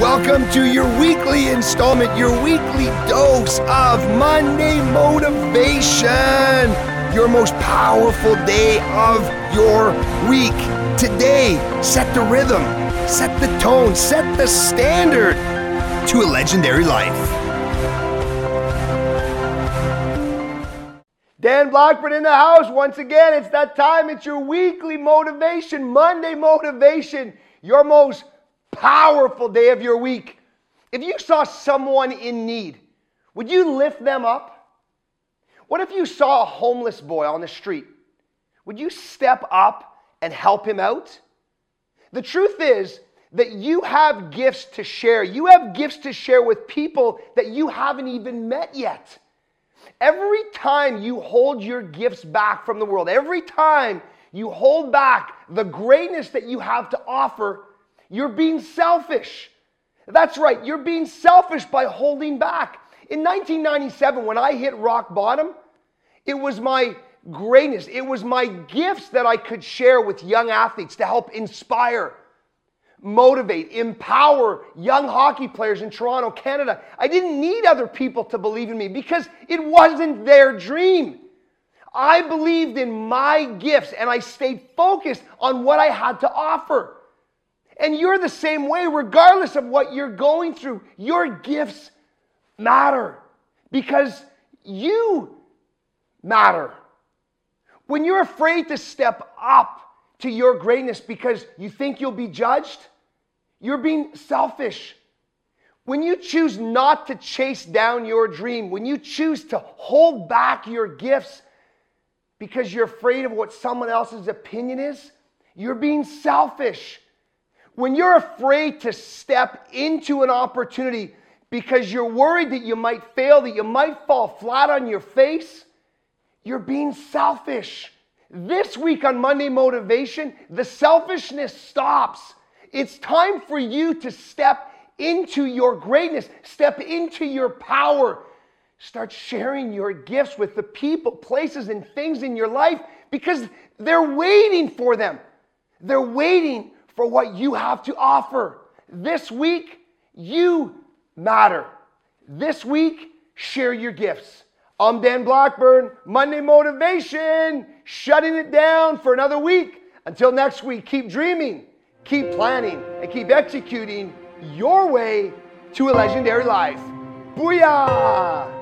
Welcome to your weekly installment, your weekly dose of Monday Motivation, your most powerful day of your week. Today, set the rhythm, set the tone, set the standard to a legendary life. Dan Blackburn in the house once again. It's that time. It's your weekly motivation, Monday Motivation, your most powerful day of your week. If you saw someone in need, would you lift them up? What if you saw a homeless boy on the street? Would you step up and help him out? The truth is that you have gifts to share. You have gifts to share with people that you haven't even met yet. Every time you hold your gifts back from the world, every time you hold back the greatness that you have to offer, you're being selfish. That's right, you're being selfish by holding back. In 1997, when I hit rock bottom, it was my greatness, it was my gifts that I could share with young athletes to help inspire, motivate, empower young hockey players in Toronto, Canada. I didn't need other people to believe in me because it wasn't their dream. I believed in my gifts and I stayed focused on what I had to offer. And you're the same way, regardless of what you're going through. Your gifts matter because you matter. When you're afraid to step up to your greatness because you think you'll be judged, you're being selfish. When you choose not to chase down your dream, when you choose to hold back your gifts because you're afraid of what someone else's opinion is, you're being selfish. When you're afraid to step into an opportunity because you're worried that you might fail, that you might fall flat on your face, you're being selfish. This week on Monday Motivation, the selfishness stops. It's time for you to step into your greatness, step into your power. Start sharing your gifts with the people, places, and things in your life because they're waiting for them. They're waiting for what you have to offer. This week, you matter. This week, share your gifts. I'm Dan Blackburn, Monday Motivation, shutting it down for another week. Until next week, keep dreaming, keep planning, and keep executing your way to a legendary life. Booyah!